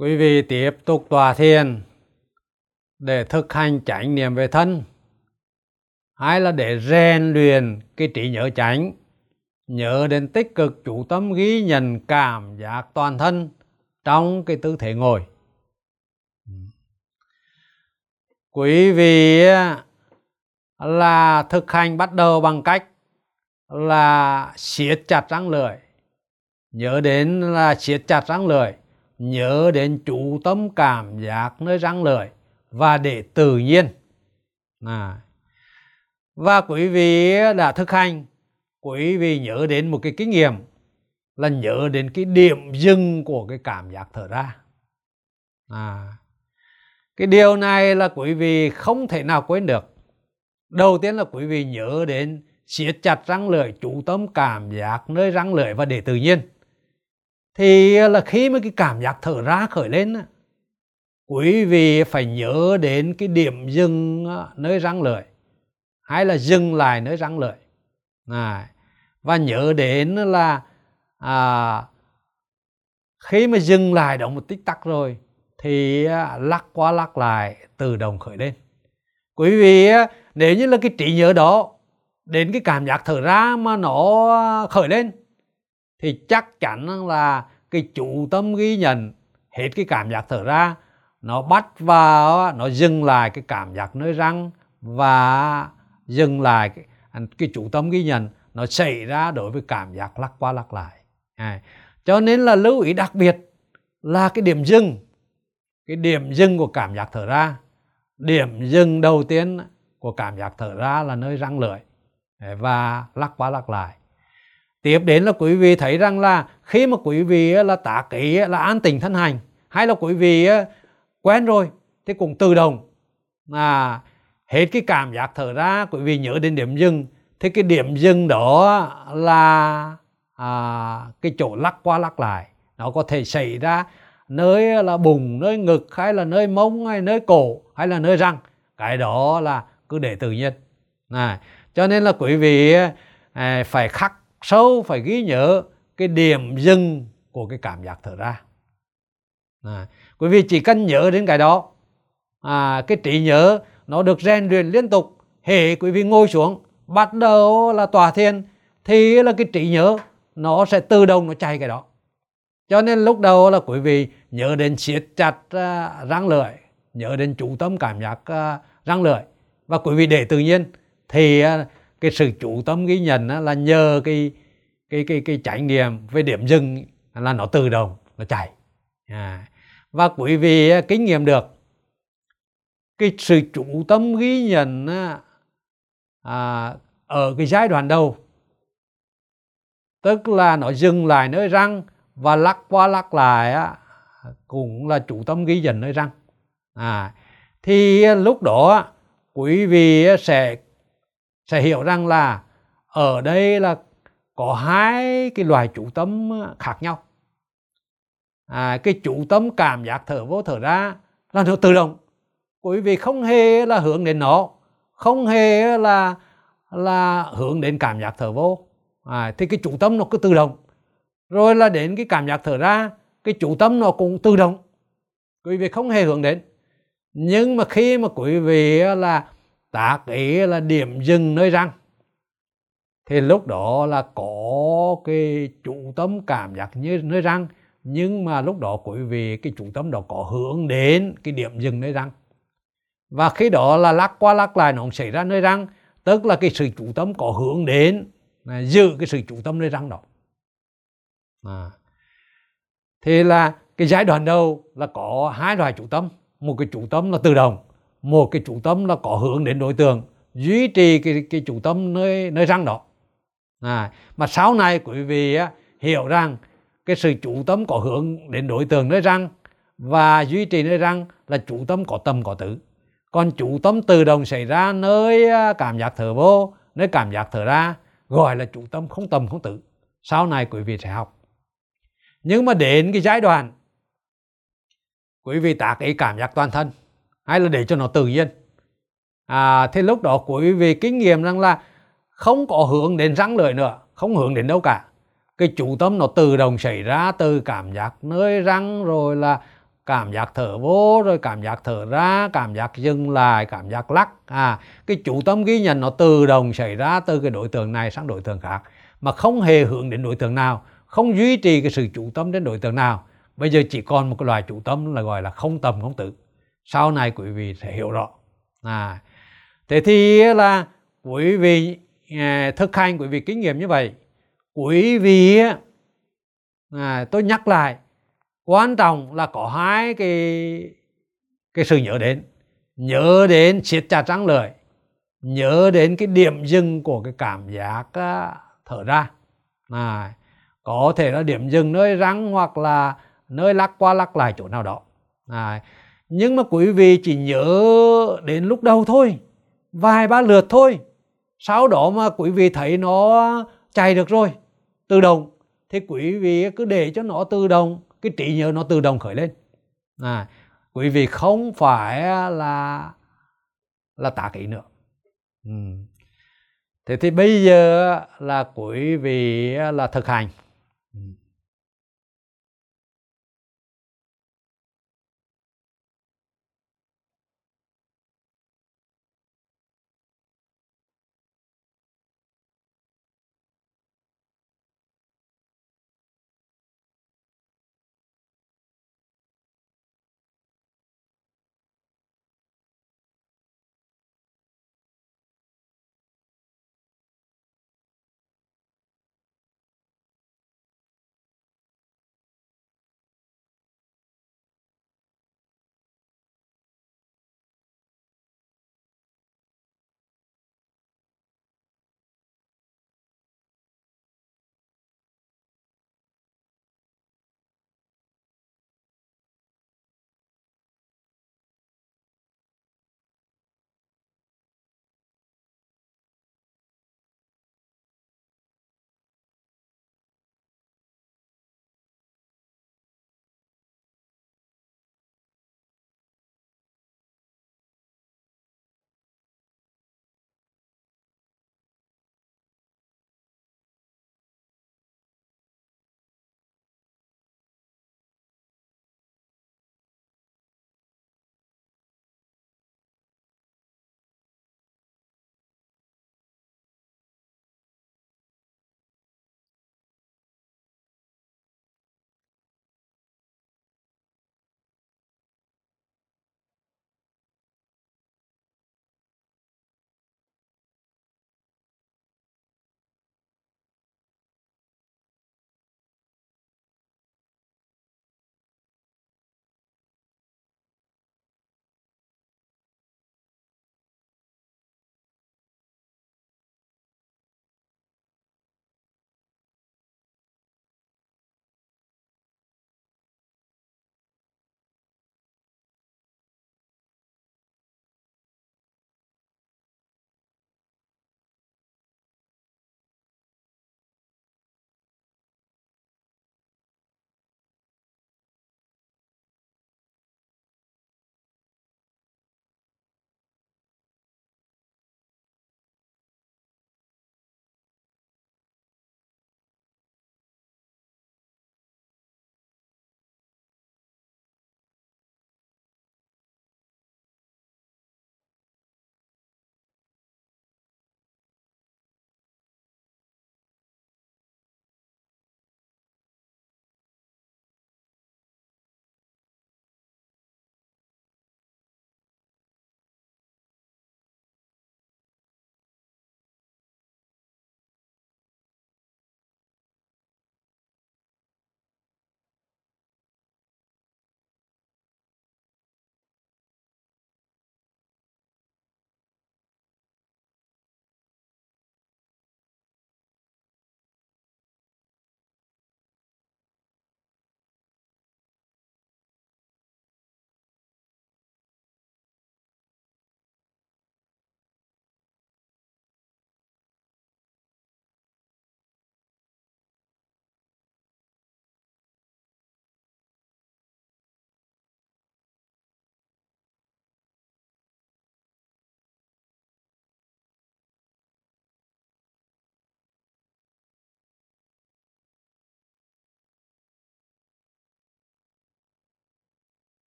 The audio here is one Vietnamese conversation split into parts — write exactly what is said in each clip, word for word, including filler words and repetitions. Quý vị tiếp tục tọa thiền để thực hành chánh niệm về thân, hay là để rèn luyện cái trí nhớ chánh, nhớ đến tích cực chủ tâm ghi nhận cảm giác toàn thân trong cái tư thế ngồi. Quý vị là thực hành bắt đầu bằng cách là siết chặt răng lưỡi, nhớ đến là siết chặt răng lưỡi, nhớ đến chủ tâm cảm giác nơi răng lưỡi và để tự nhiên. À. Và quý vị đã thực hành, quý vị nhớ đến một cái kinh nghiệm là nhớ đến cái điểm dừng của cái cảm giác thở ra. À. Cái điều này là quý vị không thể nào quên được. Đầu tiên là quý vị nhớ đến siết chặt răng lưỡi, chú tâm cảm giác nơi răng lưỡi và để tự nhiên. Thì là khi mà cái cảm giác thở ra khởi lên, quý vị phải nhớ đến cái điểm dừng nơi răng lưỡi, hay là dừng lại nơi răng lưỡi. À, và nhớ đến là à, khi mà dừng lại động một tích tắc rồi thì lắc qua lắc lại tự động khởi lên. Quý vị nếu như là cái trí nhớ đó đến cái cảm giác thở ra mà nó khởi lên thì chắc chắn là cái chủ tâm ghi nhận hết cái cảm giác thở ra, nó bắt vào, nó dừng lại cái cảm giác nơi răng và dừng lại cái, cái chủ tâm ghi nhận nó xảy ra đối với cảm giác lắc qua lắc lại. À, cho nên là lưu ý đặc biệt là cái điểm dừng, cái điểm dừng của cảm giác thở ra. Điểm dừng đầu tiên của cảm giác thở ra là nơi răng lưỡi và lắc qua lắc lại. Tiếp đến là quý vị thấy rằng là khi mà quý vị là tác ý là an tịnh thân hành, hay là quý vị quen rồi thì cũng tự động là hết cái cảm giác thở ra, quý vị nhớ đến điểm dừng, thì cái điểm dừng đó là à, cái chỗ lắc qua lắc lại. Nó có thể xảy ra nơi là bụng, nơi ngực, hay là nơi mông, hay nơi cổ, hay là nơi răng. Cái đó là cứ để tự nhiên. Này, cho nên là quý vị à, phải khắc sâu, phải ghi nhớ cái điểm dừng của cái cảm giác thở ra. Này, quý vị chỉ cần nhớ đến cái đó, à, cái trí nhớ nó được rèn luyện liên tục. Hễ quý vị ngồi xuống bắt đầu là tọa thiền thì là cái trí nhớ nó sẽ tự động nó chạy cái đó. Cho nên lúc đầu là quý vị nhớ đến siết chặt uh, răng lưỡi, nhớ đến chú tâm cảm giác uh, răng lưỡi và quý vị để tự nhiên, thì uh, cái sự chú tâm ghi nhận uh, là nhờ cái cái cái cái trải nghiệm về điểm dừng là nó tự động nó chạy. À. Và quý vị uh, kinh nghiệm được cái sự chú tâm ghi nhận à, ở cái giai đoạn đầu, tức là nó dừng lại nơi răng và lắc qua lắc lại á, cũng là chú tâm ghi nhận nơi răng. À, thì lúc đó quý vị sẽ sẽ hiểu rằng là ở đây là có hai cái loại chú tâm khác nhau. À, cái chú tâm cảm giác thở vô thở ra là nó tự động. Quý vị không hề là hướng đến nó, không hề là là hướng đến cảm giác thở vô, à, thì cái chủ tâm nó cứ tự động. Rồi là đến cái cảm giác thở ra, cái chủ tâm nó cũng tự động, quý vị không hề hướng đến. Nhưng mà khi mà quý vị là tác ý là điểm dừng nơi răng thì lúc đó là có cái chủ tâm cảm giác như nơi răng, nhưng mà lúc đó quý vị cái chủ tâm đó có hướng đến cái điểm dừng nơi răng. Và khi đó là lắc qua lắc lại nó xảy ra nơi răng, tức là cái sự chú tâm có hướng đến giữ cái sự chú tâm nơi răng đó. À. Thì là cái giai đoạn đầu là có hai loại chú tâm, một cái chú tâm là tự động, một cái chú tâm là có hướng đến đối tượng, duy trì cái cái chú tâm nơi nơi răng đó. À. Mà sau này quý vị á, hiểu rằng cái sự chú tâm có hướng đến đối tượng nơi răng và duy trì nơi răng là chú tâm có tâm có tứ. Còn chú tâm tự động xảy ra nơi cảm giác thở vô, nơi cảm giác thở ra gọi là chú tâm không tâm không tứ. Sau này quý vị sẽ học. Nhưng mà đến cái giai đoạn quý vị tác ý cảm giác toàn thân, hay là để cho nó tự nhiên, à, thì lúc đó quý vị kinh nghiệm rằng là không có hướng đến răng lưỡi nữa, không hướng đến đâu cả. Cái chú tâm nó tự động xảy ra từ cảm giác nơi răng, rồi là cảm giác thở vô rồi cảm giác thở ra, cảm giác dừng lại, cảm giác lắc. À, cái chủ tâm ghi nhận nó tự động xảy ra từ cái đối tượng này sang đối tượng khác, mà không hề hướng đến đối tượng nào, không duy trì cái sự chủ tâm đến đối tượng nào. Bây giờ chỉ còn một cái loại chủ tâm là gọi là không tầm không tử. Sau này quý vị sẽ hiểu rõ. À, thế thì là quý vị thực hành, quý vị kinh nghiệm như vậy. Quý vị, à, tôi nhắc lại, quan trọng là có hai cái, cái sự nhớ đến. Nhớ đến siết chặt răng lợi, nhớ đến cái điểm dừng của cái cảm giác thở ra. À, có thể là điểm dừng nơi răng hoặc là nơi lắc qua lắc lại chỗ nào đó. À, nhưng mà quý vị chỉ nhớ đến lúc đầu thôi, vài ba lượt thôi. Sau đó mà quý vị thấy nó chạy được rồi, tự động, thì quý vị cứ để cho nó tự động, cái trí nhớ nó tự động khởi lên. À, quý vị không phải là là tác ý nữa. Ừ. Thế thì bây giờ là quý vị là thực hành. Ừ.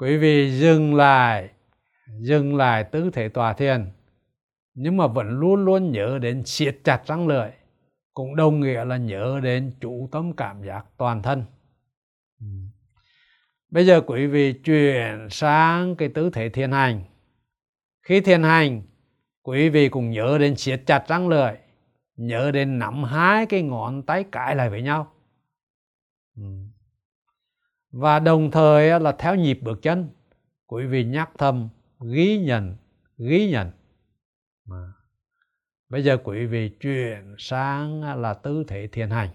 Quý vị dừng lại, dừng lại tư thế tọa thiền, nhưng mà vẫn luôn luôn nhớ đến siết chặt răng lưỡi, cũng đồng nghĩa là nhớ đến chủ tâm cảm giác toàn thân. Bây giờ quý vị chuyển sang cái tư thế thiền hành. Khi thiền hành, quý vị cũng nhớ đến siết chặt răng lưỡi, nhớ đến nắm hai cái ngón tay cãi lại với nhau. Và đồng thời là theo nhịp bước chân, quý vị nhắc thầm ghi nhận, ghi nhận. Bây giờ quý vị chuyển sang là tư thế thiền hành.